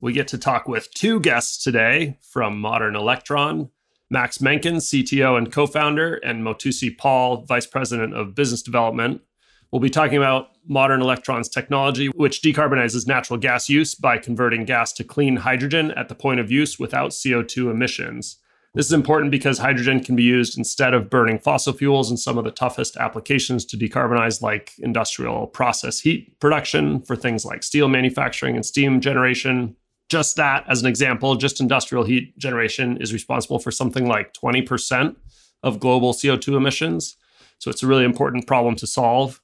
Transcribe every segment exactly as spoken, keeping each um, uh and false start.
We get to talk with two guests today from Modern Electron, Max Mankin, C T O and co-founder, and Mothusi Pahl, Vice President of Business Development. We'll be talking about Modern Electron's technology, which decarbonizes natural gas use by converting gas to clean hydrogen at the point of use without C O two emissions. This is important because hydrogen can be used instead of burning fossil fuels in some of the toughest applications to decarbonize, like industrial process heat production for things like steel manufacturing and steam generation. Just that, as an example, just industrial heat generation is responsible for something like twenty percent of global C O two emissions. So it's a really important problem to solve.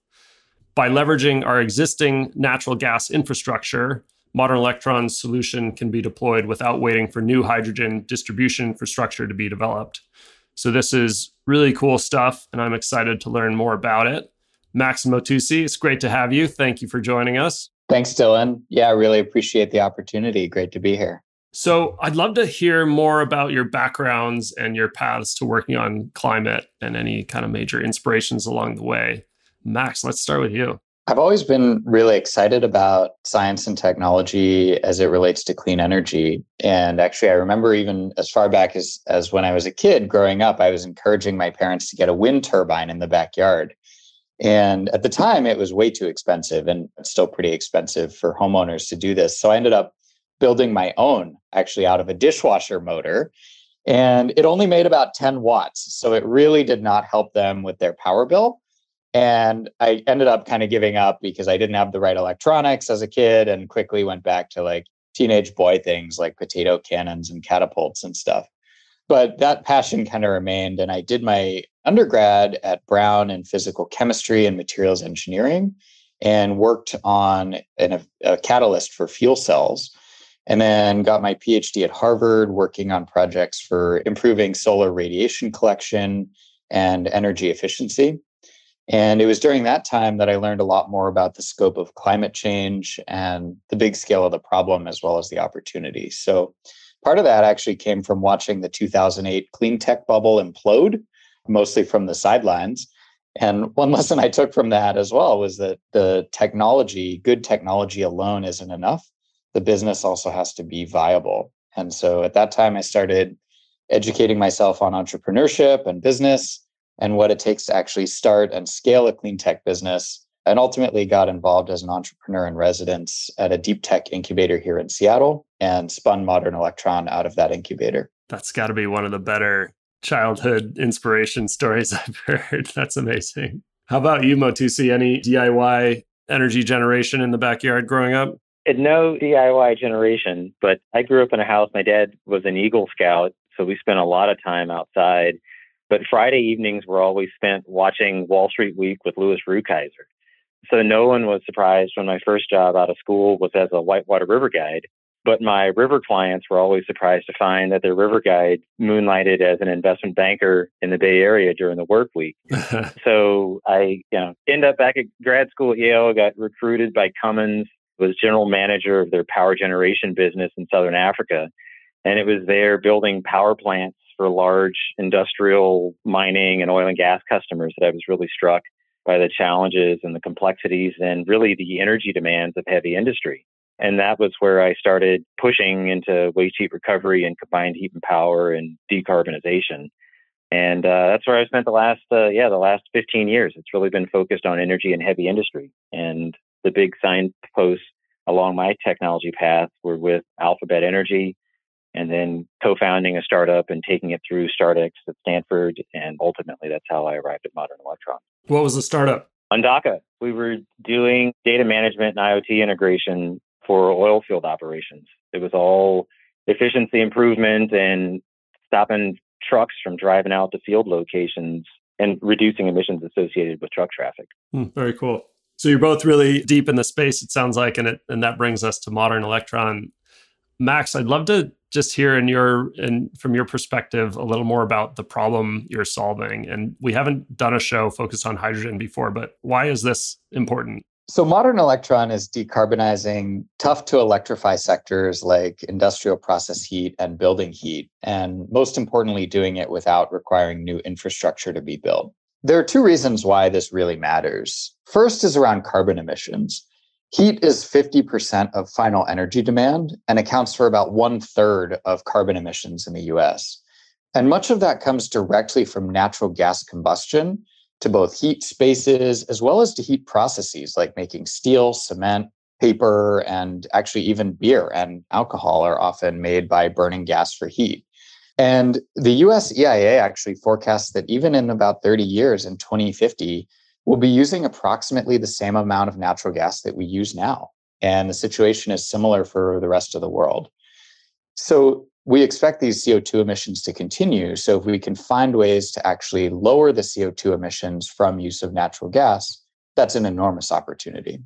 By leveraging our existing natural gas infrastructure, Modern Electron's solution can be deployed without waiting for new hydrogen distribution infrastructure to be developed. So this is really cool stuff, and I'm excited to learn more about it. Max and Mothusi, it's great to have you. Thank you for joining us. Thanks, Dylan. Yeah, I really appreciate the opportunity. Great to be here. So I'd love to hear more about your backgrounds and your paths to working on climate and any kind of major inspirations along the way. Max, let's start with you. I've always been really excited about science and technology as it relates to clean energy. And actually, I remember even as far back as, as when I was a kid growing up, I was encouraging my parents to get a wind turbine in the backyard. And at the time, it was way too expensive, and it's still pretty expensive for homeowners to do this. So I ended up building my own, actually out of a dishwasher motor, and it only made about ten watts. So it really did not help them with their power bill. And I ended up kind of giving up because I didn't have the right electronics as a kid, and quickly went back to like teenage boy things like potato cannons and catapults and stuff. But that passion kind of remained, and I did my undergrad at Brown in physical chemistry and materials engineering, and worked on an, a catalyst for fuel cells, and then got my P H D at Harvard working on projects for improving solar radiation collection and energy efficiency. And it was during that time that I learned a lot more about the scope of climate change and the big scale of the problem as well as the opportunity. So part of that actually came from watching the two thousand eight clean tech bubble implode, mostly from the sidelines. And one lesson I took from that as well was that the technology, good technology alone isn't enough. The business also has to be viable. And so at that time, I started educating myself on entrepreneurship and business and what it takes to actually start and scale a clean tech business, and ultimately got involved as an entrepreneur in residence at a deep tech incubator here in Seattle and spun Modern Electron out of that incubator. That's got to be one of the better childhood inspiration stories I've heard. That's amazing. How about you, Mothusi? Any D I Y energy generation in the backyard growing up? No D I Y generation, but I grew up in a house. My dad was an Eagle Scout, so we spent a lot of time outside. But Friday evenings were always spent watching Wall Street Week with Louis Rukeyser. So no one was surprised when my first job out of school was as a whitewater river guide, but my river clients were always surprised to find that their river guide moonlighted as an investment banker in the Bay Area during the work week. So I you know, end up back at grad school at Yale, got recruited by Cummins, was general manager of their power generation business in Southern Africa. And it was there building power plants for large industrial mining and oil and gas customers that I was really struck by the challenges and the complexities and really the energy demands of heavy industry. And that was where I started pushing into waste heat recovery and combined heat and power and decarbonization. And uh, that's where I spent the last, uh, yeah, the last fifteen years. It's really been focused on energy and heavy industry. And the big signposts along my technology path were with Alphabet Energy, and then co-founding a startup and taking it through StartX at Stanford. And ultimately, that's how I arrived at Modern Electron. What was the startup? On DACA. We were doing data management and IoT integration for oil field operations. It was all efficiency improvement and stopping trucks from driving out to field locations and reducing emissions associated with truck traffic. Hmm, very cool. So you're both really deep in the space, it sounds like, and it, and that brings us to Modern Electron. Max, I'd love to just hear in your and from your perspective a little more about the problem you're solving. And we haven't done a show focused on hydrogen before, but why is this important? So Modern Electron is decarbonizing tough to electrify sectors like industrial process heat and building heat, and most importantly, doing it without requiring new infrastructure to be built. There are two reasons why this really matters. First is around carbon emissions. Heat is fifty percent of final energy demand and accounts for about one third of carbon emissions in the U S. And much of that comes directly from natural gas combustion to both heat spaces as well as to heat processes like making steel, cement, paper, and actually even beer and alcohol are often made by burning gas for heat. And the U S E I A actually forecasts that even in about thirty years, in twenty fifty, we'll be using approximately the same amount of natural gas that we use now. And the situation is similar for the rest of the world. So we expect these C O two emissions to continue. So if we can find ways to actually lower the C O two emissions from use of natural gas, that's an enormous opportunity.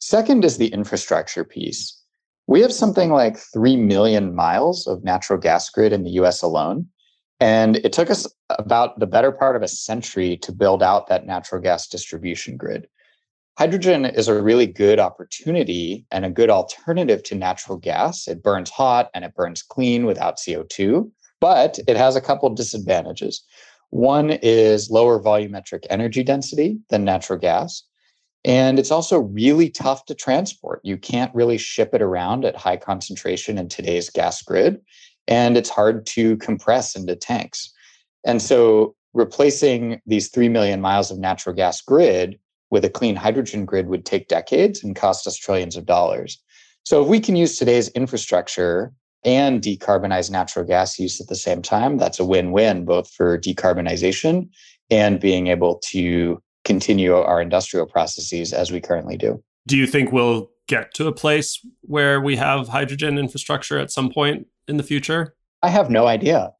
Second is the infrastructure piece. We have something like three million miles of natural gas grid in the U S alone. And it took us about the better part of a century to build out that natural gas distribution grid. Hydrogen is a really good opportunity and a good alternative to natural gas. It burns hot and it burns clean without C O two, but it has a couple disadvantages. One is lower volumetric energy density than natural gas. And it's also really tough to transport. You can't really ship it around at high concentration in today's gas grid. And it's hard to compress into tanks. And so replacing these three million miles of natural gas grid with a clean hydrogen grid would take decades and cost us trillions of dollars. So if we can use today's infrastructure and decarbonize natural gas use at the same time, that's a win-win both for decarbonization and being able to continue our industrial processes as we currently do. Do you think we'll get to a place where we have hydrogen infrastructure at some point in the future? I have no idea.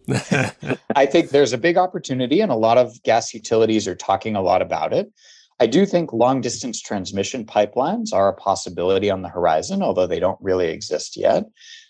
I think there's a big opportunity and a lot of gas utilities are talking a lot about it. I do think long distance transmission pipelines are a possibility on the horizon, although they don't really exist yet.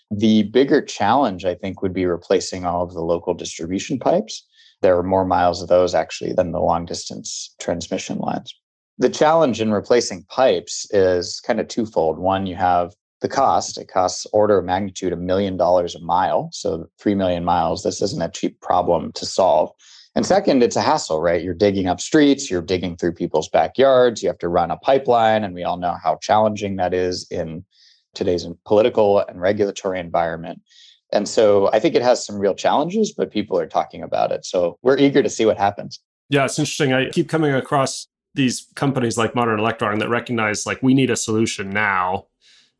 The bigger challenge, I think, would be replacing all of the local distribution pipes. There are more miles of those actually than the long distance transmission lines. The challenge in replacing pipes is kind of twofold. One, you have the cost. It costs order of magnitude a million dollars a mile. So three million miles, this isn't a cheap problem to solve. And second, it's a hassle, right? You're digging up streets, you're digging through people's backyards, you have to run a pipeline. And we all know how challenging that is in today's political and regulatory environment. And so I think it has some real challenges, but people are talking about it. So we're eager to see what happens. Yeah, it's interesting. I keep coming across these companies like Modern Electron that recognize like we need a solution now.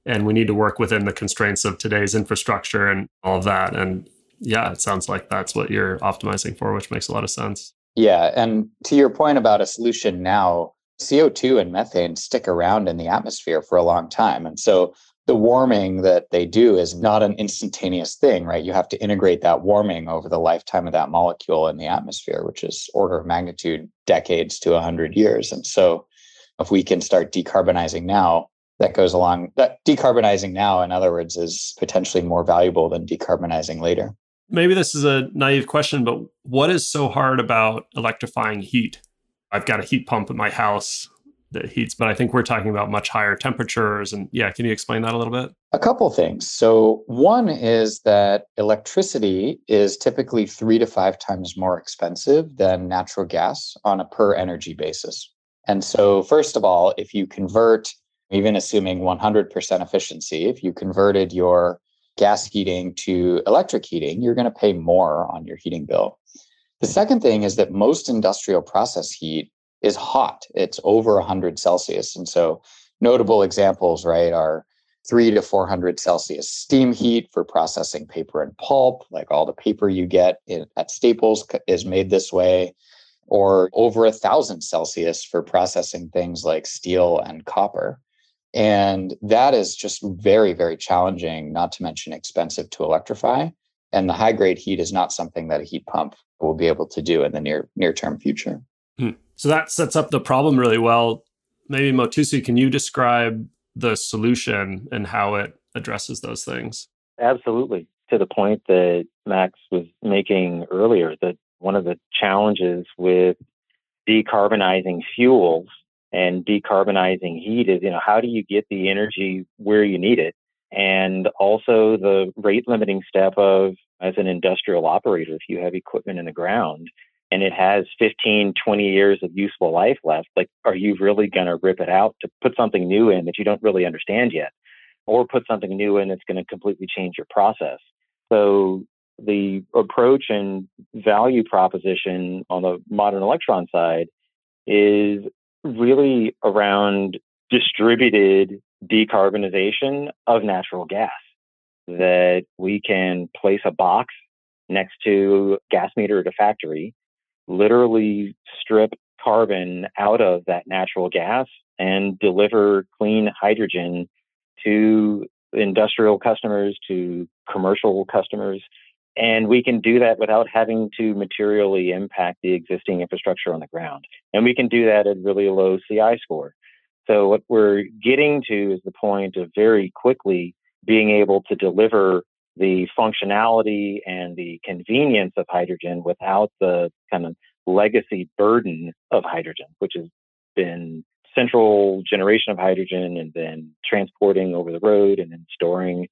And we need to work within the constraints of today's infrastructure and all of that. And yeah, it sounds like that's what you're optimizing for, which makes a lot of sense. Yeah. And to your point about a solution now, C O two and methane stick around in the atmosphere for a long time. And so the warming that they do is not an instantaneous thing, right? You have to integrate that warming over the lifetime of that molecule in the atmosphere, which is order of magnitude decades to one hundred years. And so if we can start decarbonizing now, that goes along, that decarbonizing now, in other words, is potentially more valuable than decarbonizing later. Maybe this is a naive question, but what is so hard about electrifying heat? I've got a heat pump in my house that heats, but I think we're talking about much higher temperatures. And yeah, can you explain that a little bit? A couple things. So one is that electricity is typically three to five times more expensive than natural gas on a per energy basis. And so first of all, if you convert even assuming one hundred percent efficiency, if you converted your gas heating to electric heating, you're going to pay more on your heating bill. The second thing is that most industrial process heat is hot. It's over one hundred Celsius. And so notable examples, right, are three to four hundred Celsius steam heat for processing paper and pulp, like all the paper you get in, at Staples is made this way, or over one thousand Celsius for processing things like steel and copper. And that is just very, very challenging, not to mention expensive to electrify. And the high-grade heat is not something that a heat pump will be able to do in the near, near-term future. Hmm. So that sets up the problem really well. Maybe, Mothusi, can you describe the solution and how it addresses those things? Absolutely. To the point that Max was making earlier, that one of the challenges with decarbonizing fuels and decarbonizing heat is, you know, how do you get the energy where you need it? And also the rate limiting step of, as an industrial operator, if you have equipment in the ground and it has fifteen, twenty years of useful life left, like, are you really going to rip it out to put something new in that you don't really understand yet? Or put something new in that's going to completely change your process? So the approach and value proposition on the modern electron side is really around distributed decarbonization of natural gas, that we can place a box next to a gas meter at a factory, literally strip carbon out of that natural gas and deliver clean hydrogen to industrial customers, to commercial customers. And we can do that without having to materially impact the existing infrastructure on the ground. And we can do that at really low C I score. So what we're getting to is the point of very quickly being able to deliver the functionality and the convenience of hydrogen without the kind of legacy burden of hydrogen, which has been central generation of hydrogen and then transporting over the road and then storing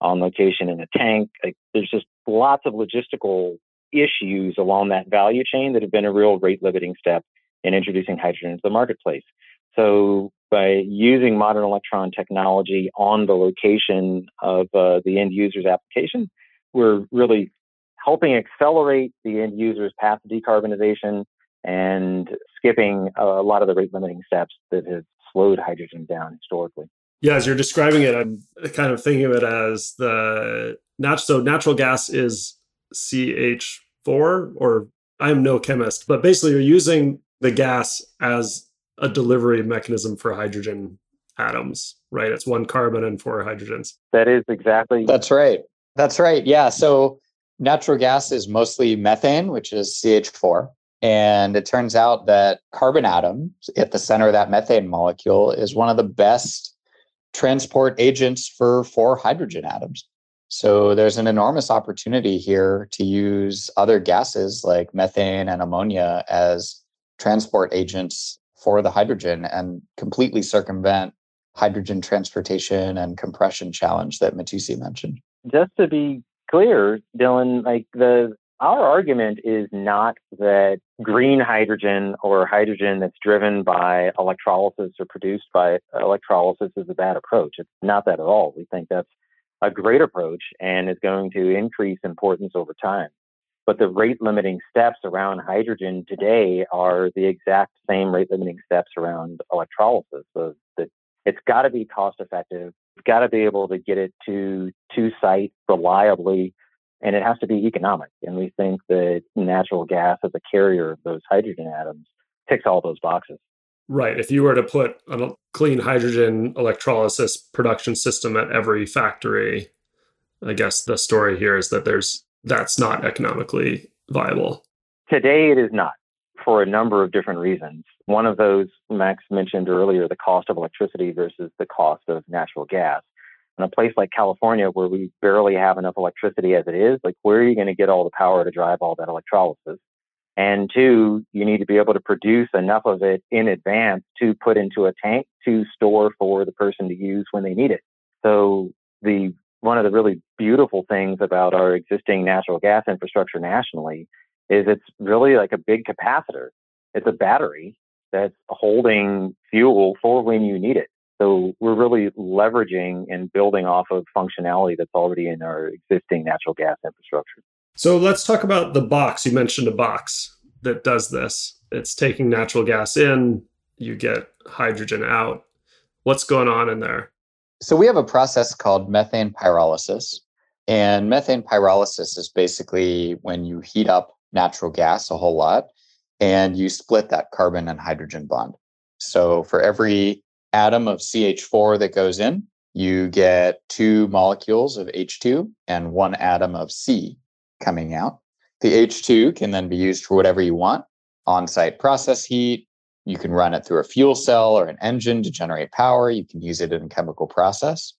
on location in a tank. Like, there's just lots of logistical issues along that value chain that have been a real rate limiting step in introducing hydrogen into the marketplace. So by using modern electron technology on the location of uh, the end user's application, we're really helping accelerate the end user's path to decarbonization and skipping a lot of the rate limiting steps that have slowed hydrogen down historically. Yeah, as you're describing it, I'm kind of thinking of it as the nat- so natural gas is C H four, or I'm no chemist, but basically you're using the gas as a delivery mechanism for hydrogen atoms, right? It's one carbon and four hydrogens. That is exactly. That's right. That's right. Yeah. So natural gas is mostly methane, which is C H four. And it turns out that carbon atoms at the center of that methane molecule is one of the best transport agents for four hydrogen atoms. So there's an enormous opportunity here to use other gases like methane and ammonia as transport agents for the hydrogen and completely circumvent hydrogen transportation and compression challenge that Mothusi mentioned. Just to be clear, Dylan, like the Our argument is not that green hydrogen or hydrogen that's driven by electrolysis or produced by electrolysis is a bad approach. It's not that at all. We think that's a great approach and is going to increase importance over time. But the rate limiting steps around hydrogen today are the exact same rate limiting steps around electrolysis. So that it's got to be cost effective. It's got to be able to get it to, to site reliably. And it has to be economic. And we think that natural gas as a carrier of those hydrogen atoms ticks all those boxes. Right. If you were to put a clean hydrogen electrolysis production system at every factory, I guess the story here is that there's that's not economically viable. Today, it is not, for a number of different reasons. One of those, Max mentioned earlier, the cost of electricity versus the cost of natural gas. In a place like California, where we barely have enough electricity as it is, like, where are you going to get all the power to drive all that electrolysis? And two, you need to be able to produce enough of it in advance to put into a tank to store for the person to use when they need it. So the one of the really beautiful things about our existing natural gas infrastructure nationally is it's really like a big capacitor. It's a battery that's holding fuel for when you need it. So we're really leveraging and building off of functionality that's already in our existing natural gas infrastructure. So let's talk about the box. You mentioned a box that does this. It's taking natural gas in, you get hydrogen out. What's going on in there? So we have a process called methane pyrolysis. And methane pyrolysis is basically when you heat up natural gas a whole lot and you split that carbon and hydrogen bond. So for every atom of C H four that goes in, you get two molecules of H two and one atom of C coming out. The H two can then be used for whatever you want, on-site process heat. You can run it through a fuel cell or an engine to generate power. You can use it in a chemical process.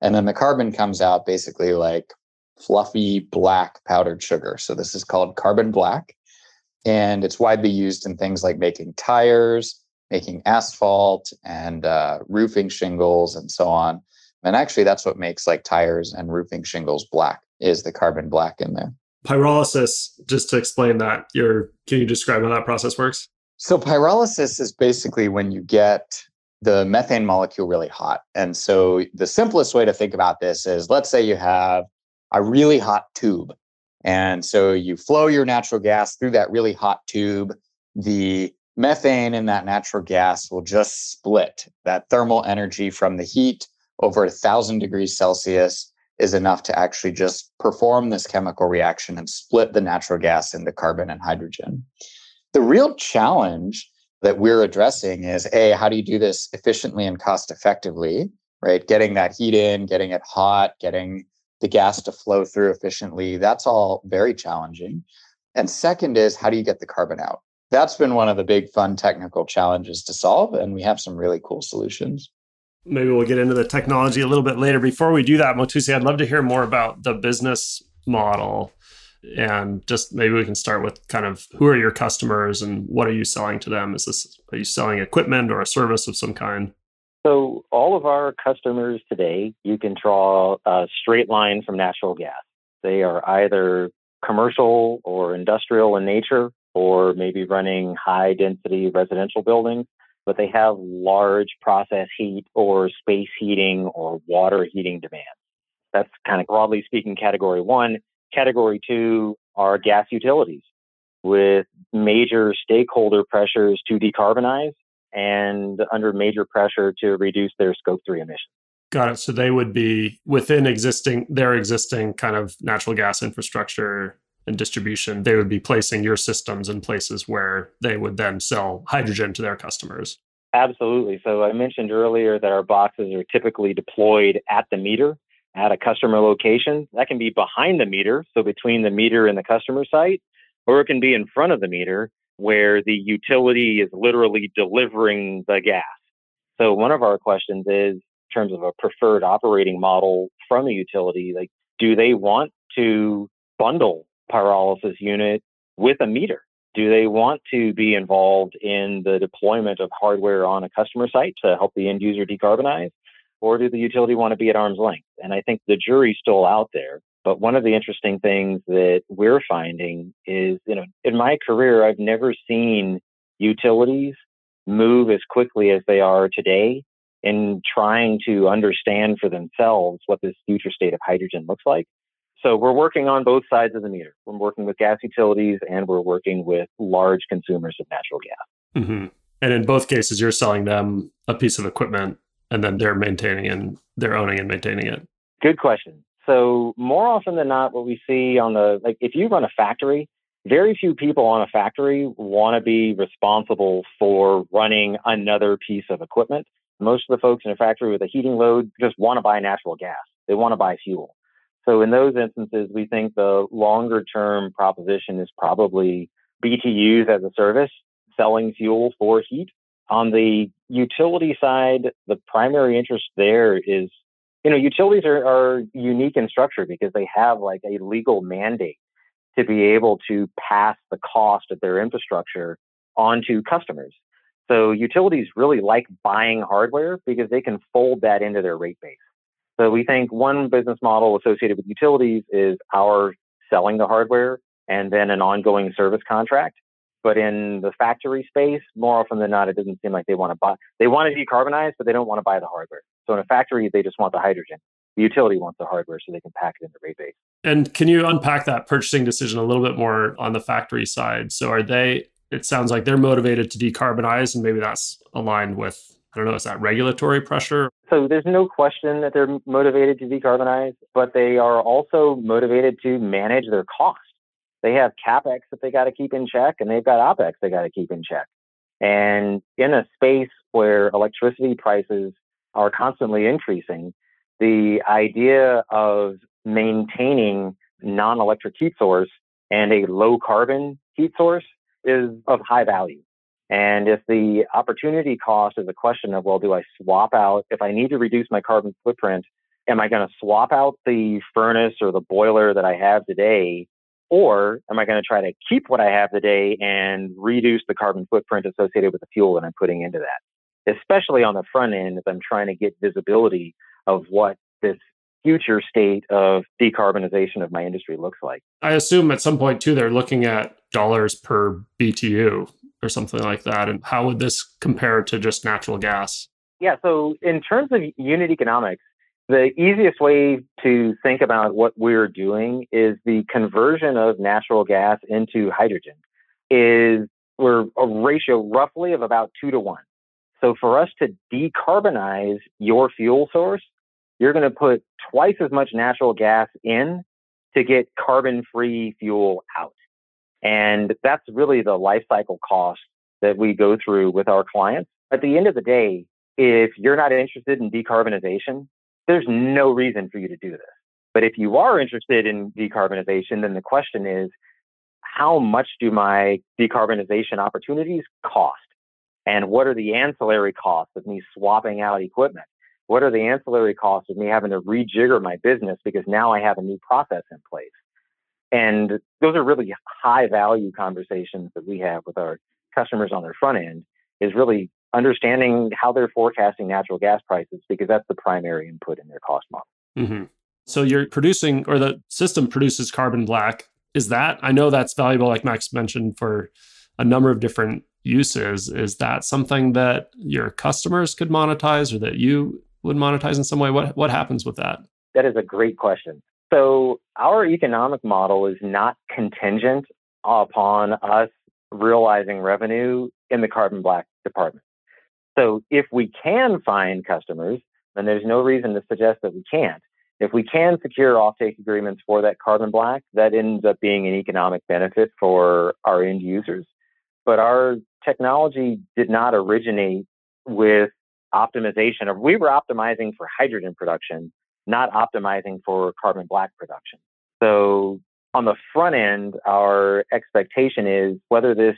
And then the carbon comes out basically like fluffy black powdered sugar. So this is called carbon black. And it's widely used in things like making tires, making asphalt, and uh, roofing shingles, and so on. And actually, that's what makes like tires and roofing shingles black, is the carbon black in there. Pyrolysis, just to explain that, you're, can you describe how that process works? So pyrolysis is basically when you get the methane molecule really hot. And so the simplest way to think about this is, let's say you have a really hot tube. And so you flow your natural gas through that really hot tube. The methane in that natural gas will just split. That thermal energy from the heat over a thousand degrees Celsius is enough to actually just perform this chemical reaction and split the natural gas into carbon and hydrogen. The real challenge that we're addressing is, A, how do you do this efficiently and cost effectively, right? Getting that heat in, getting it hot, getting the gas to flow through efficiently, that's all very challenging. And second is, how do you get the carbon out? That's been one of the big fun technical challenges to solve, and we have some really cool solutions. Maybe we'll get into the technology a little bit later. Before we do that, Mothusi, I'd love to hear more about the business model, and just maybe we can start with kind of, who are your customers and what are you selling to them? Is this, are you selling equipment or a service of some kind? So all of our customers today, you can draw a straight line from natural gas. They are either commercial or industrial in nature, or maybe running high density residential buildings, but they have large process heat or space heating or water heating demand. That's kind of, broadly speaking, category one. Category two are gas utilities with major stakeholder pressures to decarbonize and under major pressure to reduce their scope three emissions. Got it. So they would be within existing, their existing kind of natural gas infrastructure and distribution. They would be placing your systems in places where they would then sell hydrogen to their customers. Absolutely. So I mentioned earlier that our boxes are typically deployed at the meter, at a customer location. That can be behind the meter, so between the meter and the customer site, or it can be in front of the meter where the utility is literally delivering the gas. So one of our questions is, in terms of a preferred operating model from a utility, like, do they want to bundle pyrolysis unit with a meter? Do they want to be involved in the deployment of hardware on a customer site to help the end user decarbonize? Or do the utility want to be at arm's length? And I think the jury's still out there. But one of the interesting things that we're finding is, you know, in my career, I've never seen utilities move as quickly as they are today in trying to understand for themselves what this future state of hydrogen looks like. So we're working on both sides of the meter. We're working with gas utilities and we're working with large consumers of natural gas. Mm-hmm. And in both cases, you're selling them a piece of equipment, and then they're maintaining and they're owning and maintaining it. Good question. So more often than not, what we see on the, like, if you run a factory, very few people on a factory want to be responsible for running another piece of equipment. Most of the folks in a factory with a heating load just want to buy natural gas. They want to buy fuel. So in those instances, we think the longer term proposition is probably B T Us as a service, selling fuel for heat. On the utility side, the primary interest there is, you know, utilities are, are unique in structure because they have like a legal mandate to be able to pass the cost of their infrastructure onto customers. So utilities really like buying hardware because they can fold that into their rate base. So we think one business model associated with utilities is our selling the hardware and then an ongoing service contract. But in the factory space, more often than not, it doesn't seem like they want to buy. They want to decarbonize, but they don't want to buy the hardware. So in a factory, they just want the hydrogen. The utility wants the hardware so they can pack it in the rate base. And can you unpack that purchasing decision a little bit more on the factory side? So are they, it sounds like they're motivated to decarbonize, and maybe that's aligned with, I don't know, is that regulatory pressure? So there's no question that they're motivated to decarbonize, but they are also motivated to manage their costs. They have CapEx that they got to keep in check, and they've got OpEx they got to keep in check. And in a space where electricity prices are constantly increasing, the idea of maintaining non-electric heat source and a low-carbon heat source is of high value. And if the opportunity cost is a question of, well, do I swap out, if I need to reduce my carbon footprint, am I going to swap out the furnace or the boiler that I have today? Or am I going to try to keep what I have today and reduce the carbon footprint associated with the fuel that I'm putting into that? Especially on the front end, if I'm trying to get visibility of what this future state of decarbonization of my industry looks like. I assume at some point, too, they're looking at dollars per B T U or something like that. And how would this compare to just natural gas? Yeah, so in terms of unit economics, the easiest way to think about what we're doing is the conversion of natural gas into hydrogen is we're a ratio roughly of about two to one. So for us to decarbonize your fuel source, you're going to put twice as much natural gas in to get carbon-free fuel out. And that's really the life cycle cost that we go through with our clients. At the end of the day, if you're not interested in decarbonization, there's no reason for you to do this. But if you are interested in decarbonization, then the question is, how much do my decarbonization opportunities cost? And what are the ancillary costs of me swapping out equipment? What are the ancillary costs of me having to rejigger my business because now I have a new process in place? And those are really high value conversations that we have with our customers on their front end, is really understanding how they're forecasting natural gas prices, because that's the primary input in their cost model. Mm-hmm. So you're producing, or the system produces carbon black. Is that, I know that's valuable, like Max mentioned, for a number of different uses. Is that something that your customers could monetize or that you would monetize in some way? What what happens with that? That is a great question. So our economic model is not contingent upon us realizing revenue in the carbon black department. So if we can find customers, and there's no reason to suggest that we can't, if we can secure offtake agreements for that carbon black, that ends up being an economic benefit for our end users. But our technology did not originate with optimization, or we were optimizing for hydrogen production, not optimizing for carbon black production. So on the front end, our expectation is whether this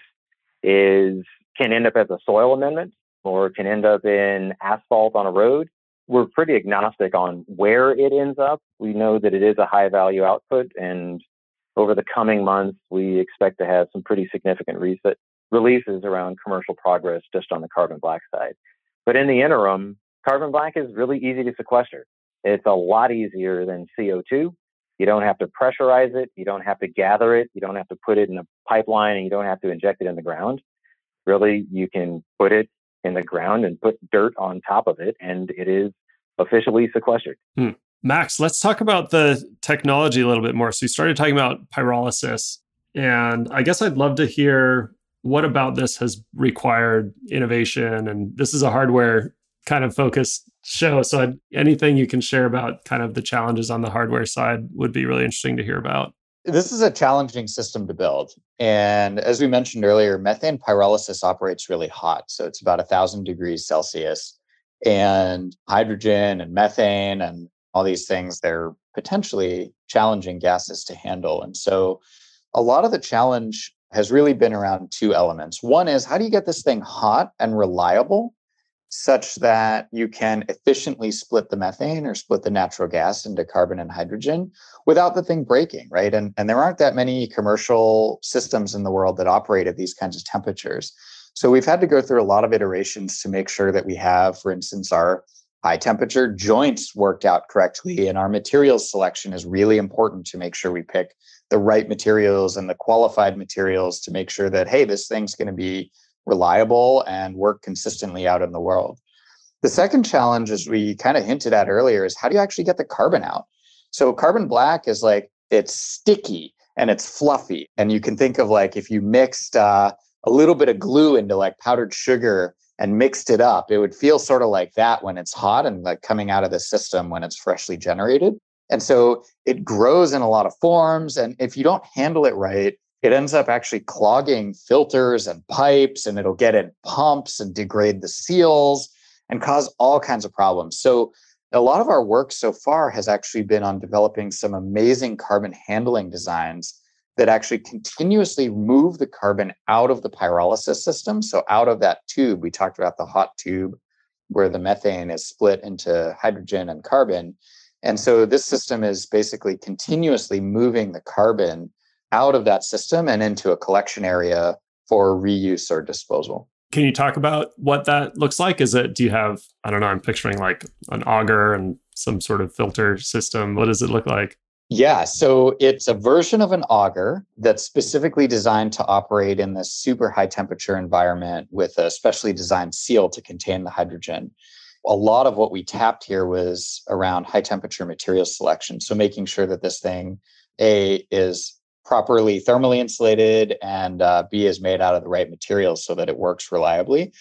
is can end up as a soil amendment or can end up in asphalt on a road, we're pretty agnostic on where it ends up. We know that it is a high value output, and over the coming months, we expect to have some pretty significant re- releases around commercial progress just on the carbon black side. But in the interim, carbon black is really easy to sequester. It's a lot easier than C O two. You don't have to pressurize it. You don't have to gather it. You don't have to put it in a pipeline, and you don't have to inject it in the ground. Really, you can put it in the ground and put dirt on top of it, and it is officially sequestered. Hmm. Max, let's talk about the technology a little bit more. So you started talking about pyrolysis, and I guess I'd love to hear what about this has required innovation, and this is a hardware kind of focused show. So I'd, anything you can share about kind of the challenges on the hardware side would be really interesting to hear about. This is a challenging system to build. And as we mentioned earlier, methane pyrolysis operates really hot. So it's about one thousand degrees Celsius. And hydrogen and methane and all these things, they're potentially challenging gases to handle. And so a lot of the challenge has really been around two elements. One is, how do you get this thing hot and reliable such that you can efficiently split the methane or split the natural gas into carbon and hydrogen without the thing breaking, right? And, and there aren't that many commercial systems in the world that operate at these kinds of temperatures. So we've had to go through a lot of iterations to make sure that we have, for instance, our high temperature joints worked out correctly, and our materials selection is really important to make sure we pick the right materials and the qualified materials to make sure that, hey, this thing's going to be reliable and work consistently out in the world. The second challenge, as we kind of hinted at earlier, is how do you actually get the carbon out? So carbon black is like, it's sticky and it's fluffy. And you can think of like if you mixed uh, a little bit of glue into like powdered sugar and mixed it up, it would feel sort of like that when it's hot and like coming out of the system when it's freshly generated. And so it grows in a lot of forms. And if you don't handle it right, it ends up actually clogging filters and pipes, and it'll get in pumps and degrade the seals and cause all kinds of problems. So a lot of our work so far has actually been on developing some amazing carbon handling designs that actually continuously move the carbon out of the pyrolysis system. So out of that tube, we talked about the hot tube where the methane is split into hydrogen and carbon, And so this system is basically continuously moving the carbon out of that system and into a collection area for reuse or disposal. Can you talk about what that looks like? Is it, do you have, I don't know, I'm picturing like an auger and some sort of filter system. What does it look like? Yeah, so it's a version of an auger that's specifically designed to operate in this super high temperature environment with a specially designed seal to contain the hydrogen. A lot of what we tapped here was around high temperature material selection. So making sure that this thing, A, is properly thermally insulated, and uh, B, is made out of the right materials so that it works reliably.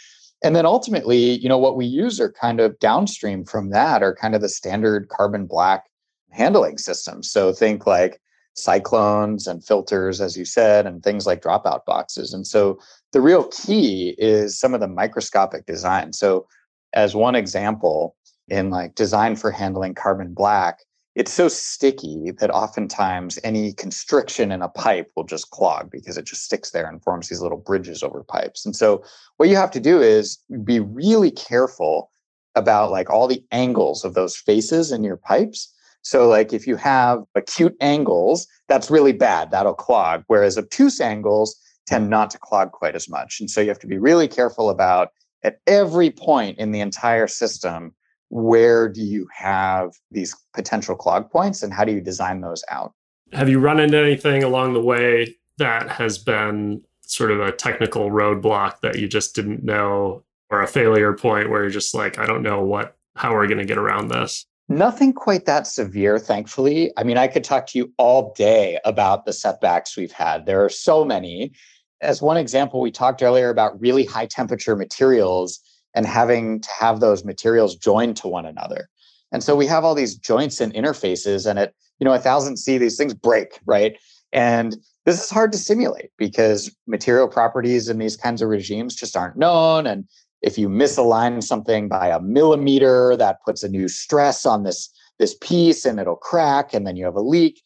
And then ultimately, you know, what we use are kind of downstream from that are kind of the standard carbon black handling systems. So think like cyclones and filters, as you said, and things like dropout boxes. And so the real key is some of the microscopic design. So as one example, in like design for handling carbon black, it's so sticky that oftentimes any constriction in a pipe will just clog because it just sticks there and forms these little bridges over pipes. And so what you have to do is be really careful about like all the angles of those faces in your pipes. So like if you have acute angles, that's really bad, that'll clog, whereas obtuse angles tend not to clog quite as much. And so you have to be really careful about at every point in the entire system, where do you have these potential clog points and how do you design those out? Have you run into anything along the way that has been sort of a technical roadblock that you just didn't know, or a failure point where you're just like, I don't know what, how we're going to get around this? Nothing quite that severe, thankfully. I mean, I could talk to you all day about the setbacks we've had. There are so many. As one example, we talked earlier about really high temperature materials and having to have those materials joined to one another. And so we have all these joints and interfaces, and at, you know, one thousand C, these things break, right? And this is hard to simulate because material properties in these kinds of regimes just aren't known. And if you misalign something by a millimeter, that puts a new stress on this, this piece and it'll crack, and then you have a leak.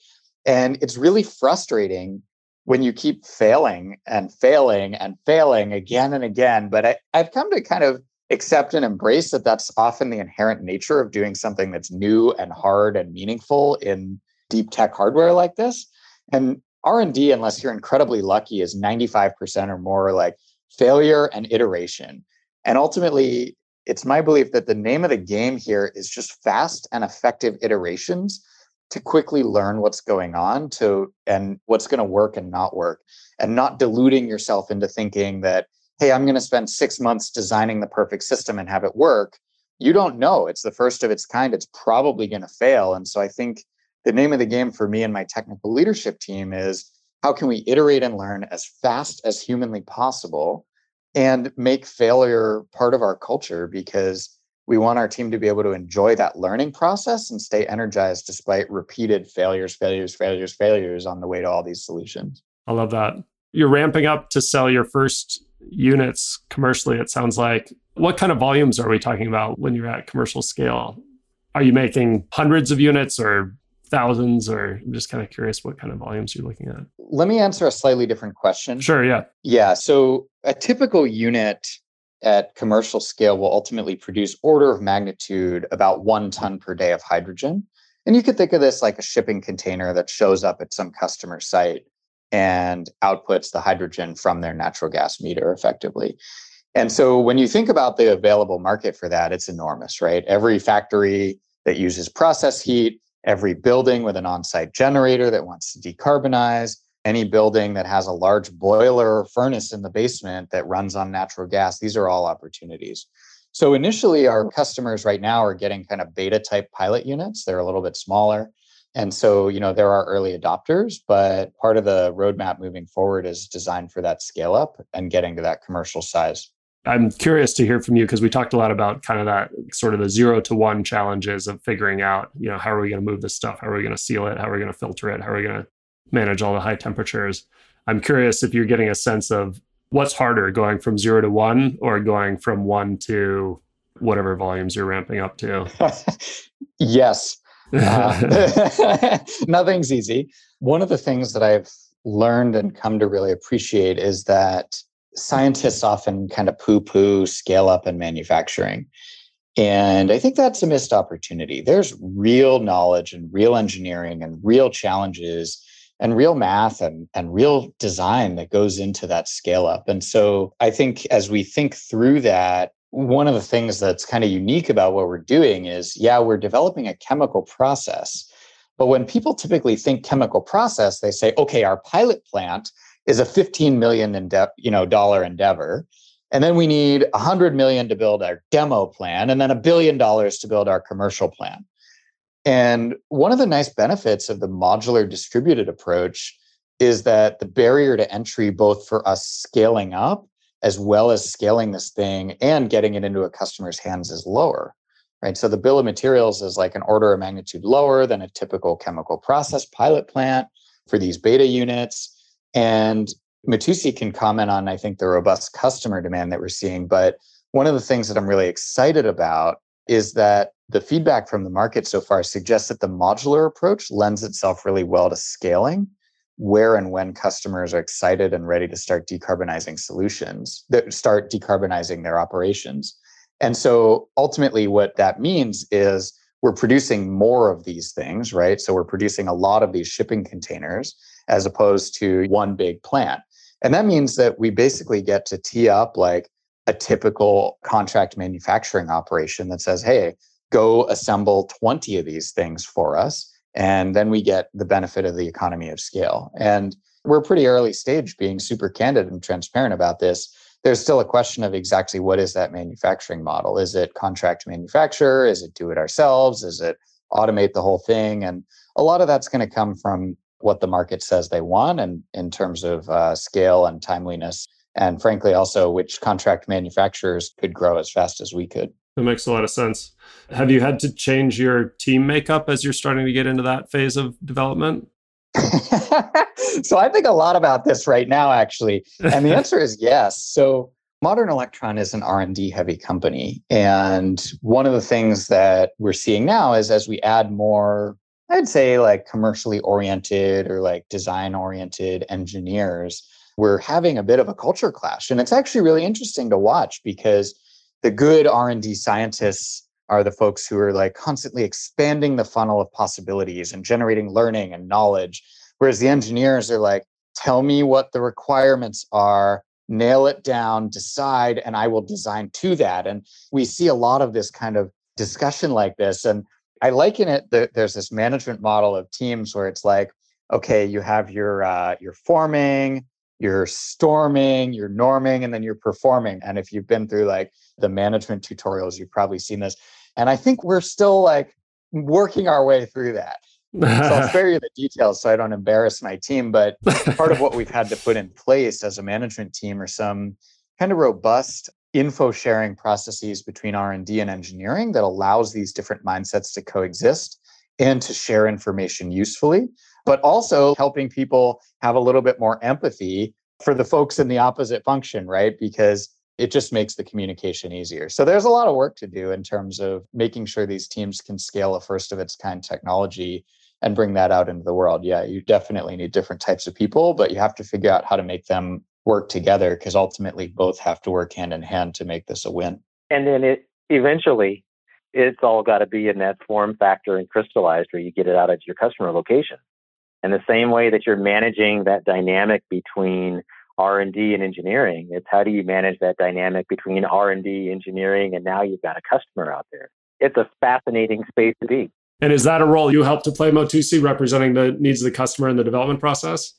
And it's really frustrating when you keep failing and failing and failing again and again. But I, I've come to kind of accept and embrace that that's often the inherent nature of doing something that's new and hard and meaningful in deep tech hardware like this. And R and D, unless you're incredibly lucky, is ninety-five percent or more like failure and iteration. And ultimately, it's my belief that the name of the game here is just fast and effective iterations to quickly learn what's going on to and what's going to work and not work, and not deluding yourself into thinking that, hey, I'm going to spend six months designing the perfect system and have it work. You don't know. It's the first of its kind. It's probably going to fail. And so I think the name of the game for me and my technical leadership team is how can we iterate and learn as fast as humanly possible and make failure part of our culture, because we want our team to be able to enjoy that learning process and stay energized despite repeated failures, failures, failures, failures on the way to all these solutions. I love that. You're ramping up to sell your first units commercially, it sounds like. What kind of volumes are we talking about when you're at commercial scale? Are you making hundreds of units or thousands, or I'm just kind of curious what kind of volumes you're looking at? Let me answer a slightly different question. Sure, yeah. Yeah, so a typical unit at commercial scale will ultimately produce order of magnitude about one ton per day of hydrogen. And you could think of this like a shipping container that shows up at some customer site and outputs the hydrogen from their natural gas meter effectively. And so when you think about the available market for that, it's enormous, right? Every factory that uses process heat, every building with an on-site generator that wants to decarbonize, any building that has a large boiler or furnace in the basement that runs on natural gas, these are all opportunities. So initially, our customers right now are getting kind of beta type pilot units. They're a little bit smaller. And so, you know, there are early adopters, but part of the roadmap moving forward is designed for that scale up and getting to that commercial size. I'm curious to hear from you, because we talked a lot about kind of that sort of the zero to one challenges of figuring out, you know, how are we going to move this stuff? How are we going to seal it? How are we going to filter it? How are we going to manage all the high temperatures? I'm curious if you're getting a sense of what's harder, going from zero to one or going from one to whatever volumes you're ramping up to. Yes. Uh, nothing's easy. One of the things that I've learned and come to really appreciate is that scientists often kind of poo-poo scale up in manufacturing. And I think that's a missed opportunity. There's real knowledge and real engineering and real challenges and real math and, and real design that goes into that scale up. And so I think as we think through that, one of the things that's kind of unique about what we're doing is, yeah, we're developing a chemical process. But when people typically think chemical process, they say, okay, our pilot plant is a fifteen million dollars endeav- you know, dollar endeavor. And then we need one hundred million dollars to build our demo plan, and then a billion dollars to build our commercial plan. And one of the nice benefits of the modular distributed approach is that the barrier to entry, both for us scaling up as well as scaling this thing and getting it into a customer's hands, is lower, right? So the bill of materials is like an order of magnitude lower than a typical chemical process pilot plant for these beta units. And Mothusi can comment on, I think, the robust customer demand that we're seeing. But one of the things that I'm really excited about is that the feedback from the market so far suggests that the modular approach lends itself really well to scaling where and when customers are excited and ready to start decarbonizing solutions, that start decarbonizing their operations. And so ultimately what that means is we're producing more of these things, right? So we're producing a lot of these shipping containers as opposed to one big plant. And that means that we basically get to tee up like a typical contract manufacturing operation that says, hey, go assemble twenty of these things for us. And then we get the benefit of the economy of scale. And we're pretty early stage, being super candid and transparent about this. There's still a question of exactly what is that manufacturing model? Is it contract manufacture? Is it do it ourselves? Is it automate the whole thing? And a lot of that's going to come from what the market says they want, and in terms of uh, scale and timeliness, and frankly, also which contract manufacturers could grow as fast as we could. That makes a lot of sense. Have you had to change your team makeup as you're starting to get into that phase of development? So I think a lot about this right now, actually. And the answer is yes. So Modern Electron is an R and D heavy company. And one of the things that we're seeing now is as we add more, I'd say like commercially oriented or like design oriented engineers, we're having a bit of a culture clash. And it's actually really interesting to watch, because the good R and D scientists are the folks who are like constantly expanding the funnel of possibilities and generating learning and knowledge. Whereas the engineers are like, tell me what the requirements are, nail it down, decide, and I will design to that. And we see a lot of this kind of discussion like this. And I liken it, there's this management model of teams where it's like, okay, you have your uh, your forming, you're storming, you're norming, and then you're performing. And if you've been through like the management tutorials, you've probably seen this. And I think we're still like working our way through that. So I'll spare you the details so I don't embarrass my team. But part of what we've had to put in place as a management team are some kind of robust info sharing processes between R and D and engineering that allows these different mindsets to coexist and to share information usefully, but also helping people have a little bit more empathy for the folks in the opposite function, right? Because it just makes the communication easier. So there's a lot of work to do in terms of making sure these teams can scale a first of its kind technology and bring that out into the world. Yeah, you definitely need different types of people, but you have to figure out how to make them work together, because ultimately both have to work hand in hand to make this a win. And then it eventually, it's all got to be in that form factor and crystallized where you get it out at your customer location. And the same way that you're managing that dynamic between R and D and engineering, it's how do you manage that dynamic between R and D, engineering, and now you've got a customer out there. It's a fascinating space to be. And is that a role you help to play, Mothusi, representing the needs of the customer in the development process?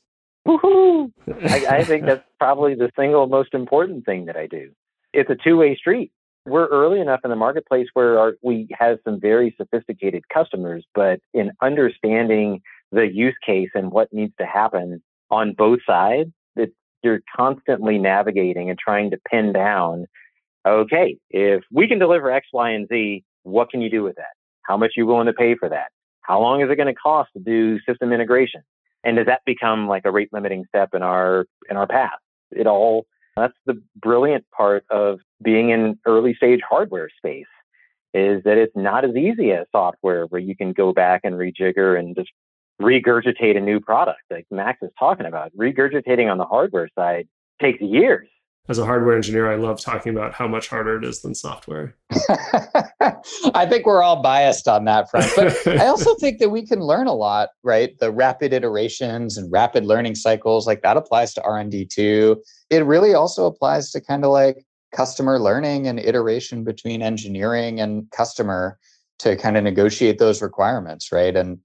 Woohoo! I, I think that's probably the single most important thing that I do. It's a two-way street. We're early enough in the marketplace where our, we have some very sophisticated customers, but in understanding the use case and what needs to happen on both sides, that you're constantly navigating and trying to pin down, okay, if we can deliver X, Y, and Z, what can you do with that? How much are you willing to pay for that? How long is it going to cost to do system integration? And does that become like a rate limiting step in our in our path? It all, that's the brilliant part of being in early stage hardware space, is that it's not as easy as software where you can go back and rejigger and just regurgitate a new product like Max is talking about. Regurgitating on the hardware side takes years. as a hardware engineer, I love talking about how much harder it is than software. I think we're all biased on that front. But I also think that we can learn a lot, right? The rapid iterations and rapid learning cycles, like that applies to R and D too. It really also applies to kind of like customer learning and iteration between engineering and customer to kind of negotiate those requirements, right? And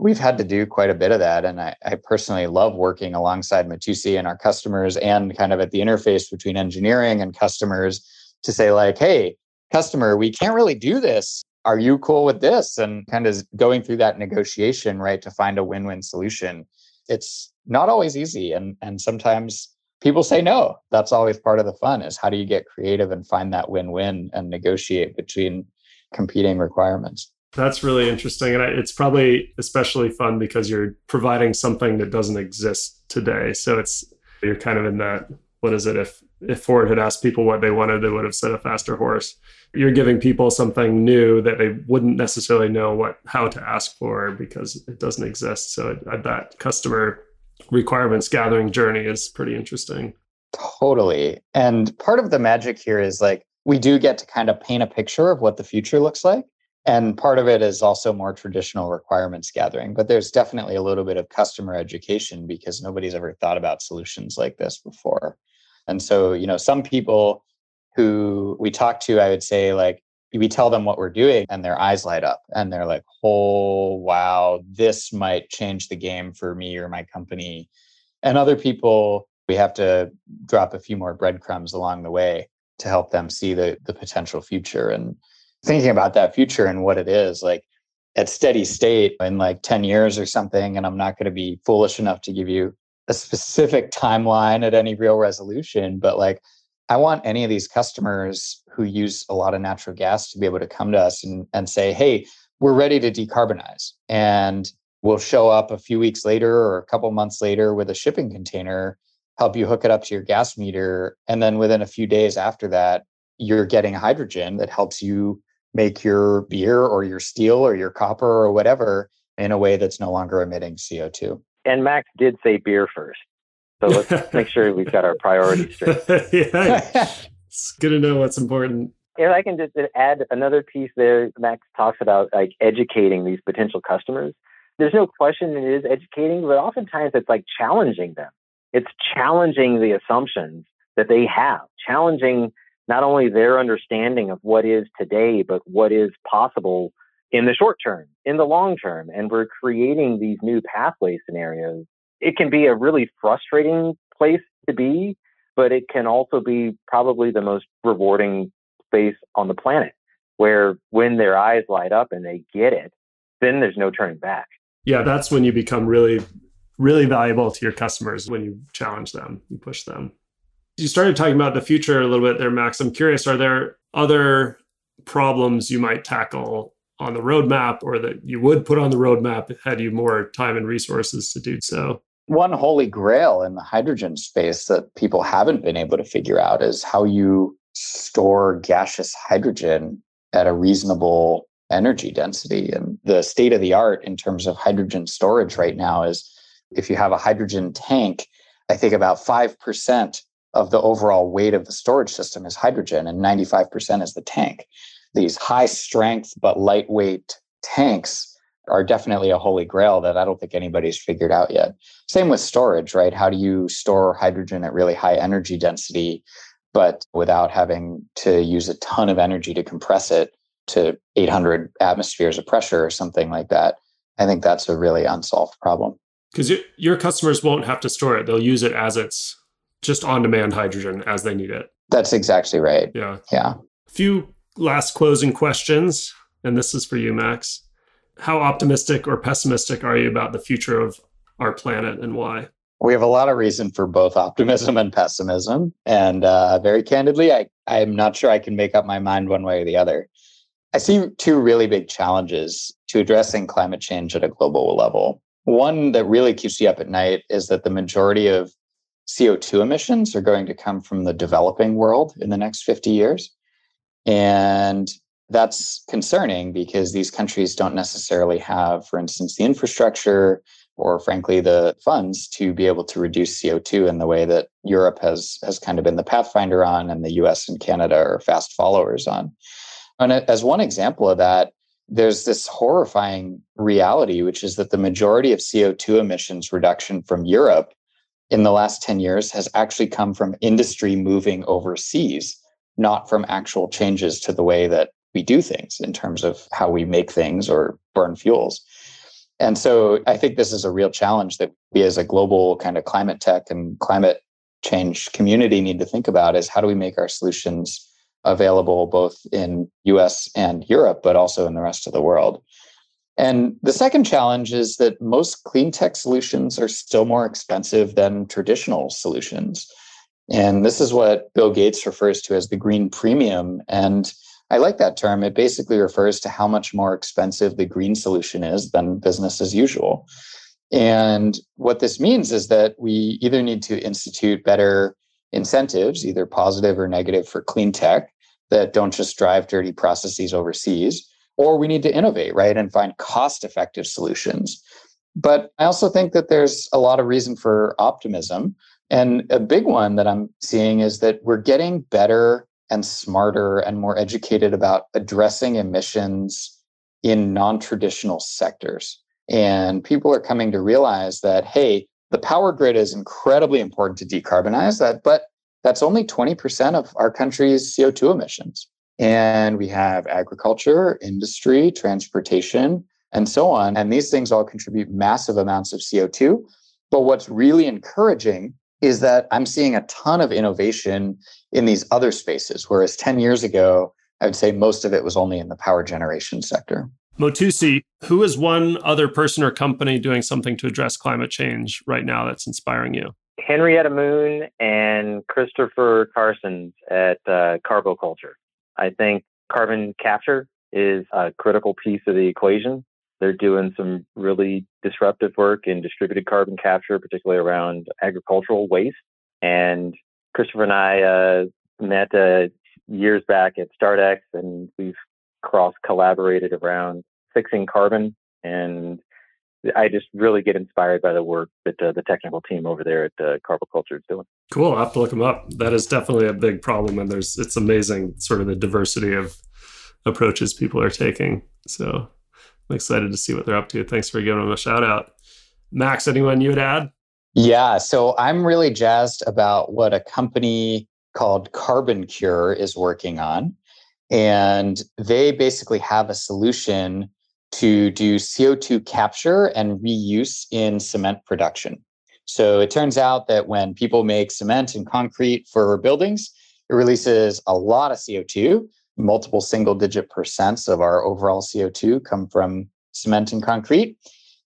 we've had to do quite a bit of that. And I, I personally love working alongside Mothusi and our customers and kind of at the interface between engineering and customers to say like, hey, customer, we can't really do this. Are you cool with this? And kind of going through that negotiation, right, to find a win-win solution. It's not always easy. And, and sometimes people say no. That's always part of the fun is how do you get creative and find that win-win and negotiate between competing requirements. That's really interesting. And it's probably especially fun because you're providing something that doesn't exist today. So it's you're kind of in that, what is it? If if Ford had asked people what they wanted, they would have said a faster horse. You're giving people something new that they wouldn't necessarily know what how to ask for because it doesn't exist. So I, I, that customer requirements gathering journey is pretty interesting. Totally. And part of the magic here is like, we do get to kind of paint a picture of what the future looks like. And part of it is also more traditional requirements gathering, but there's definitely a little bit of customer education because nobody's ever thought about solutions like this before. And so, you know, some people who we talk to, I would say like, we tell them what we're doing and their eyes light up and they're like, oh, wow, this might change the game for me or my company. And other people, we have to drop a few more breadcrumbs along the way to help them see the the potential future. And thinking about that future and what it is, like at steady state in like ten years or something, and I'm not going to be foolish enough to give you a specific timeline at any real resolution, but like I want any of these customers who use a lot of natural gas to be able to come to us and, and say, hey, we're ready to decarbonize. And we'll show up a few weeks later or a couple months later with a shipping container, help you hook it up to your gas meter. And then within a few days after that, you're getting hydrogen that helps you make your beer or your steel or your copper or whatever in a way that's no longer emitting C O two. And Max did say beer first. So let's make sure we've got our priorities straight. Yeah, it's good to know what's important. And I can just add another piece there. Max talks about like educating these potential customers. There's no question it is educating, but oftentimes it's like challenging them. It's challenging the assumptions that they have, challenging not only their understanding of what is today, but what is possible in the short term, in the long term. And we're creating these new pathway scenarios. It can be a really frustrating place to be, but it can also be probably the most rewarding space on the planet, where when their eyes light up and they get it, then there's no turning back. Yeah, that's when you become really, really valuable to your customers, when you challenge them, you push them. You started talking about the future a little bit there, Max. I'm curious, are there other problems you might tackle on the roadmap or that you would put on the roadmap had you more time and resources to do so? One holy grail in the hydrogen space that people haven't been able to figure out is how you store gaseous hydrogen at a reasonable energy density. And the state of the art in terms of hydrogen storage right now is if you have a hydrogen tank, I think about five percent of the overall weight of the storage system is hydrogen and ninety-five percent is the tank. These high strength but lightweight tanks are definitely a holy grail that I don't think anybody's figured out yet. Same with storage, right? How do you store hydrogen at really high energy density, but without having to use a ton of energy to compress it to eight hundred atmospheres of pressure or something like that? I think that's a really unsolved problem. Because your customers won't have to store it. They'll use it as it's just on-demand hydrogen as they need it. That's exactly right. Yeah. Yeah. A few last closing questions, and this is for you, Max. How optimistic or pessimistic are you about the future of our planet and why? We have a lot of reason for both optimism and pessimism. And uh, very candidly, I, I'm not sure I can make up my mind one way or the other. I see two really big challenges to addressing climate change at a global level. One that really keeps you up at night is that the majority of C O two emissions are going to come from the developing world in the next fifty years. And that's concerning because these countries don't necessarily have, for instance, the infrastructure or frankly the funds to be able to reduce C O two in the way that Europe has has kind of been the pathfinder on, and the U S and Canada are fast followers on. And as one example of that, there's this horrifying reality, which is that the majority of C O two emissions reduction from Europe in the last ten years has actually come from industry moving overseas, not from actual changes to the way that we do things in terms of how we make things or burn fuels. And so I think this is a real challenge that we as a global kind of climate tech and climate change community need to think about, is how do we make our solutions available both in U S and Europe, but also in the rest of the world. And the second challenge is that most clean tech solutions are still more expensive than traditional solutions. And this is what Bill Gates refers to as the green premium. And I like that term. It basically refers to how much more expensive the green solution is than business as usual. And what this means is that we either need to institute better incentives, either positive or negative, for clean tech that don't just drive dirty processes overseas, or we need to innovate, right, and find cost-effective solutions. But I also think that there's a lot of reason for optimism. And a big one that I'm seeing is that we're getting better and smarter and more educated about addressing emissions in non-traditional sectors. And people are coming to realize that, hey, the power grid is incredibly important to decarbonize that, but that's only twenty percent of our country's C O two emissions. And we have agriculture, industry, transportation, and so on. And these things all contribute massive amounts of C O two. But what's really encouraging is that I'm seeing a ton of innovation in these other spaces, whereas ten years ago, I would say most of it was only in the power generation sector. Mothusi, who is one other person or company doing something to address climate change right now that's inspiring you? Henrietta Moon and Christopher Carson at uh, Carboculture. I think carbon capture is a critical piece of the equation. They're doing some really disruptive work in distributed carbon capture, particularly around agricultural waste. And Christopher and I uh, met uh, years back at StartX, and we've cross-collaborated around fixing carbon. And I just really get inspired by the work that uh, the technical team over there at uh, Carboculture is doing. Cool. I'll have to look them up. That is definitely a big problem. And there's it's amazing sort of the diversity of approaches people are taking. So I'm excited to see what they're up to. Thanks for giving them a shout out. Max, anyone you would add? Yeah. So I'm really jazzed about what a company called Carbon Cure is working on. And they basically have a solution to do C O two capture and reuse in cement production. So it turns out that when people make cement and concrete for buildings, it releases a lot of C O two. Multiple single-digit percents of our overall C O two come from cement and concrete.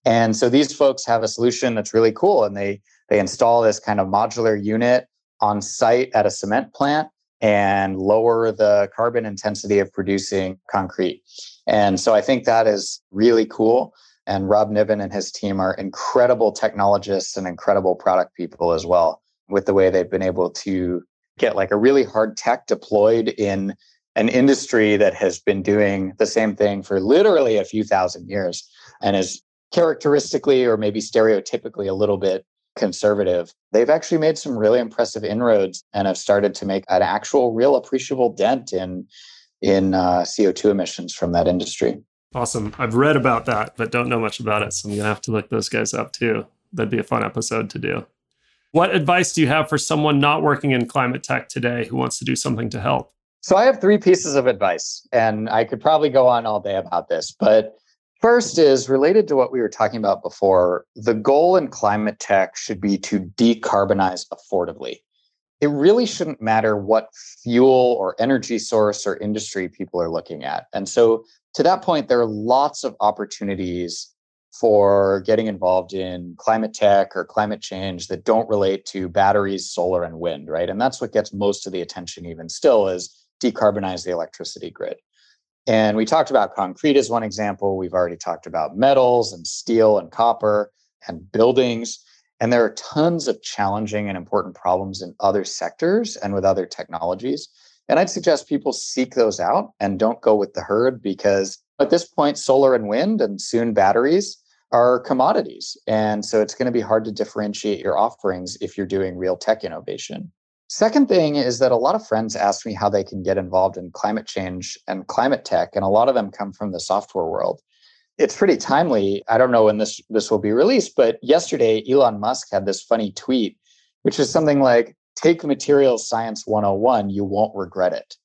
And so these folks have a solution that's really cool. And they they install this kind of modular unit on site at a cement plant and lower the carbon intensity of producing concrete. And so I think that is really cool. And Rob Niven and his team are incredible technologists and incredible product people as well, with the way they've been able to get like a really hard tech deployed in an industry that has been doing the same thing for literally a few thousand years and is characteristically or maybe stereotypically a little bit conservative. They've actually made some really impressive inroads and have started to make an actual real appreciable dent in in uh, C O two emissions from that industry. Awesome. I've read about that, but don't know much about it. So I'm going to have to look those guys up too. That'd be a fun episode to do. What advice do you have for someone not working in climate tech today who wants to do something to help? So I have three pieces of advice, and I could probably go on all day about this, but first is related to what we were talking about before. The goal in climate tech should be to decarbonize affordably. It really shouldn't matter what fuel or energy source or industry people are looking at. And so to that point, there are lots of opportunities for getting involved in climate tech or climate change that don't relate to batteries, solar, and wind, right? And that's what gets most of the attention even still, is decarbonize the electricity grid. And we talked about concrete as one example. We've already talked about metals and steel and copper and buildings. And there are tons of challenging and important problems in other sectors and with other technologies. And I'd suggest people seek those out and don't go with the herd, because at this point, solar and wind and soon batteries are commodities. And so it's going to be hard to differentiate your offerings if you're doing real tech innovation. Second thing is that a lot of friends ask me how they can get involved in climate change and climate tech, and a lot of them come from the software world. It's pretty timely. I don't know when this, this will be released, but yesterday, Elon Musk had this funny tweet, which is something like, take materials science one oh one, you won't regret it.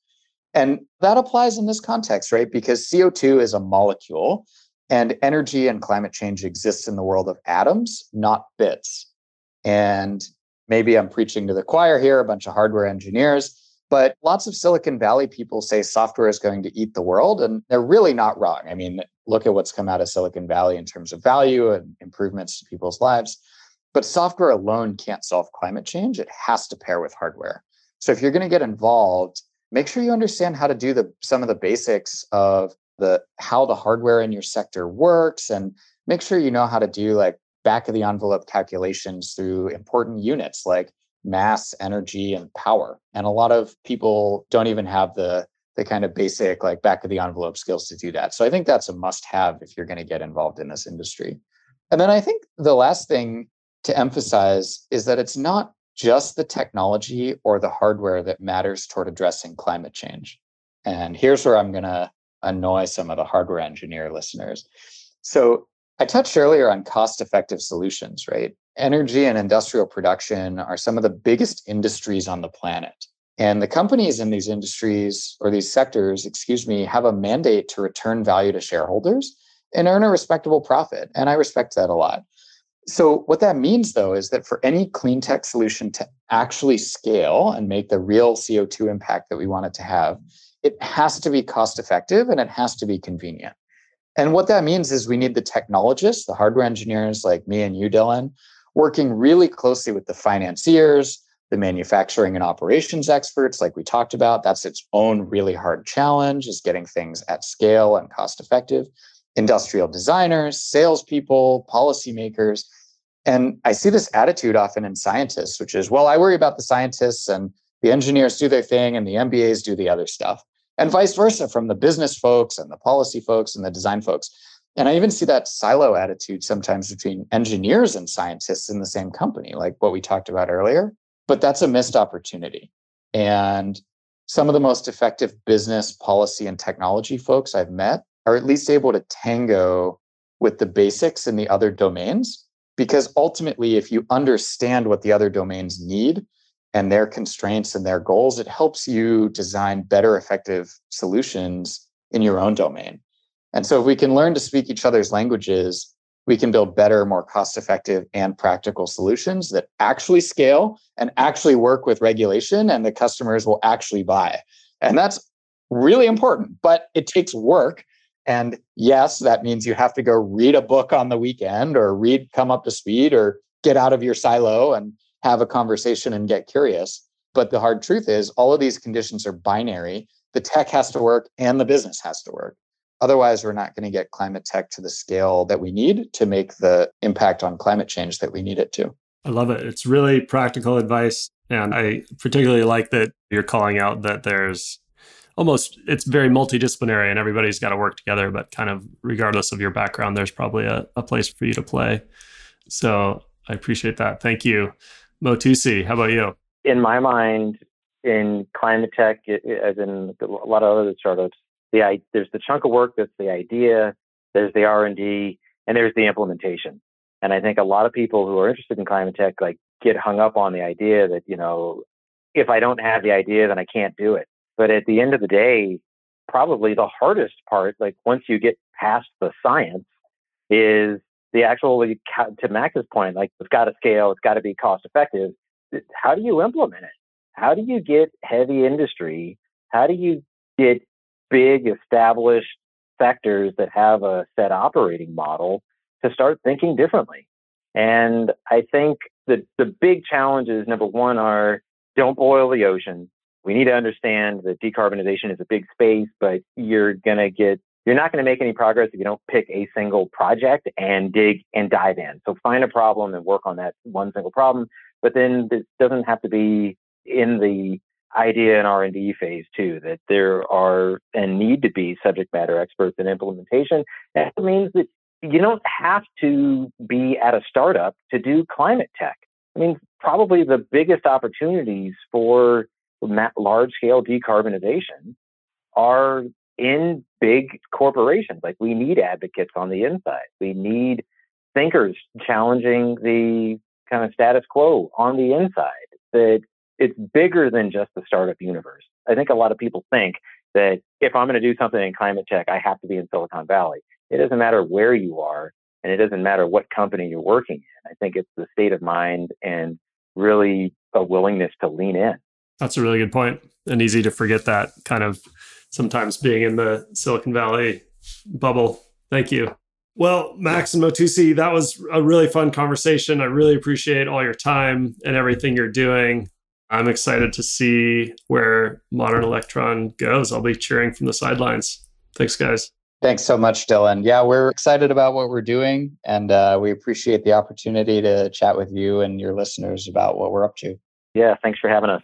And that applies in this context, right? Because C O two is a molecule, and energy and climate change exists in the world of atoms, not bits. And maybe I'm preaching to the choir here, a bunch of hardware engineers, but lots of Silicon Valley people say software is going to eat the world, and they're really not wrong. I mean, look at what's come out of Silicon Valley in terms of value and improvements to people's lives. But software alone can't solve climate change. It has to pair with hardware. So if you're going to get involved, make sure you understand how to do the some of the basics of the how the hardware in your sector works, and make sure you know how to do like back of the envelope calculations through important units like mass, energy, and power. And a lot of people don't even have the, the kind of basic like back of the envelope skills to do that. So I think that's a must have if you're going to get involved in this industry. And then I think the last thing to emphasize is that it's not just the technology or the hardware that matters toward addressing climate change. And here's where I'm going to annoy some of the hardware engineer listeners. So I touched earlier on cost-effective solutions, right? Energy and industrial production are some of the biggest industries on the planet. And the companies in these industries or these sectors, excuse me, have a mandate to return value to shareholders and earn a respectable profit. And I respect that a lot. So what that means, though, is that for any clean tech solution to actually scale and make the real C O two impact that we want it to have, it has to be cost-effective and it has to be convenient. And what that means is we need the technologists, the hardware engineers like me and you, Dylan, working really closely with the financiers, the manufacturing and operations experts, like we talked about. That's its own really hard challenge, is getting things at scale and cost-effective. Industrial designers, salespeople, policymakers. And I see this attitude often in scientists, which is, well, I worry about the scientists and the engineers do their thing and the M B As do the other stuff. And vice versa from the business folks and the policy folks and the design folks. And I even see that silo attitude sometimes between engineers and scientists in the same company, like what we talked about earlier. But that's a missed opportunity. And some of the most effective business, policy, and technology folks I've met are at least able to tango with the basics in the other domains. Because ultimately, if you understand what the other domains need, and their constraints and their goals, it helps you design better, effective solutions in your own domain. And so if we can learn to speak each other's languages, we can build better, more cost-effective and practical solutions that actually scale and actually work with regulation and the customers will actually buy. And that's really important, but it takes work. And yes, that means you have to go read a book on the weekend or read Come Up to Speed or get out of your silo and have a conversation and get curious. But the hard truth is all of these conditions are binary. The tech has to work and the business has to work. Otherwise, we're not going to get climate tech to the scale that we need to make the impact on climate change that we need it to. I love it. It's really practical advice. And I particularly like that you're calling out that there's almost, it's very multidisciplinary and everybody's got to work together, but kind of regardless of your background, there's probably a, a place for you to play. So I appreciate that. Thank you. Mothusi, how about you? In my mind, in climate tech, it, it, as in a lot of other startups, the I, there's the chunk of work that's the idea, there's the R and D, and there's the implementation. And I think a lot of people who are interested in climate tech like get hung up on the idea that, you know, if I don't have the idea, then I can't do it. But at the end of the day, probably the hardest part, like once you get past the science, is the actual, to Max's point, like it's got to scale, it's got to be cost effective. How do you implement it? How do you get heavy industry? How do you get big established sectors that have a set operating model to start thinking differently? And I think that the big challenges, number one, are don't boil the ocean. We need to understand that decarbonization is a big space, but you're going to get You're not going to make any progress if you don't pick a single project and dig and dive in. So find a problem and work on that one single problem. But then this doesn't have to be in the idea and R and D phase too, that there are and need to be subject matter experts in implementation. That means that you don't have to be at a startup to do climate tech. I mean, probably the biggest opportunities for large-scale decarbonization are in big corporations. Like, we need advocates on the inside. We need thinkers challenging the kind of status quo on the inside. That it's bigger than just the startup universe. I think a lot of people think that if I'm going to do something in climate tech, I have to be in Silicon Valley. It doesn't matter where you are, and it doesn't matter what company you're working in. I think it's the state of mind and really a willingness to lean in. That's a really good point, and easy to forget that kind of sometimes being in the Silicon Valley bubble. Thank you. Well, Max and Mothusi, that was a really fun conversation. I really appreciate all your time and everything you're doing. I'm excited to see where Modern Electron goes. I'll be cheering from the sidelines. Thanks, guys. Thanks so much, Dylan. Yeah, we're excited about what we're doing, and uh, we appreciate the opportunity to chat with you and your listeners about what we're up to. Yeah, thanks for having us.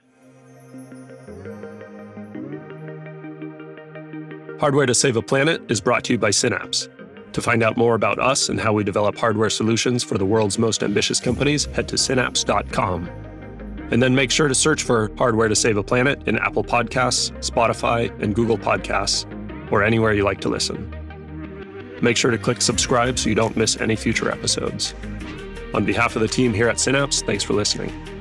Hardware to Save a Planet is brought to you by Synapse. To find out more about us and how we develop hardware solutions for the world's most ambitious companies, head to synapse dot com. And then make sure to search for Hardware to Save a Planet in Apple Podcasts, Spotify, and Google Podcasts, or anywhere you like to listen. Make sure to click subscribe so you don't miss any future episodes. On behalf of the team here at Synapse, thanks for listening.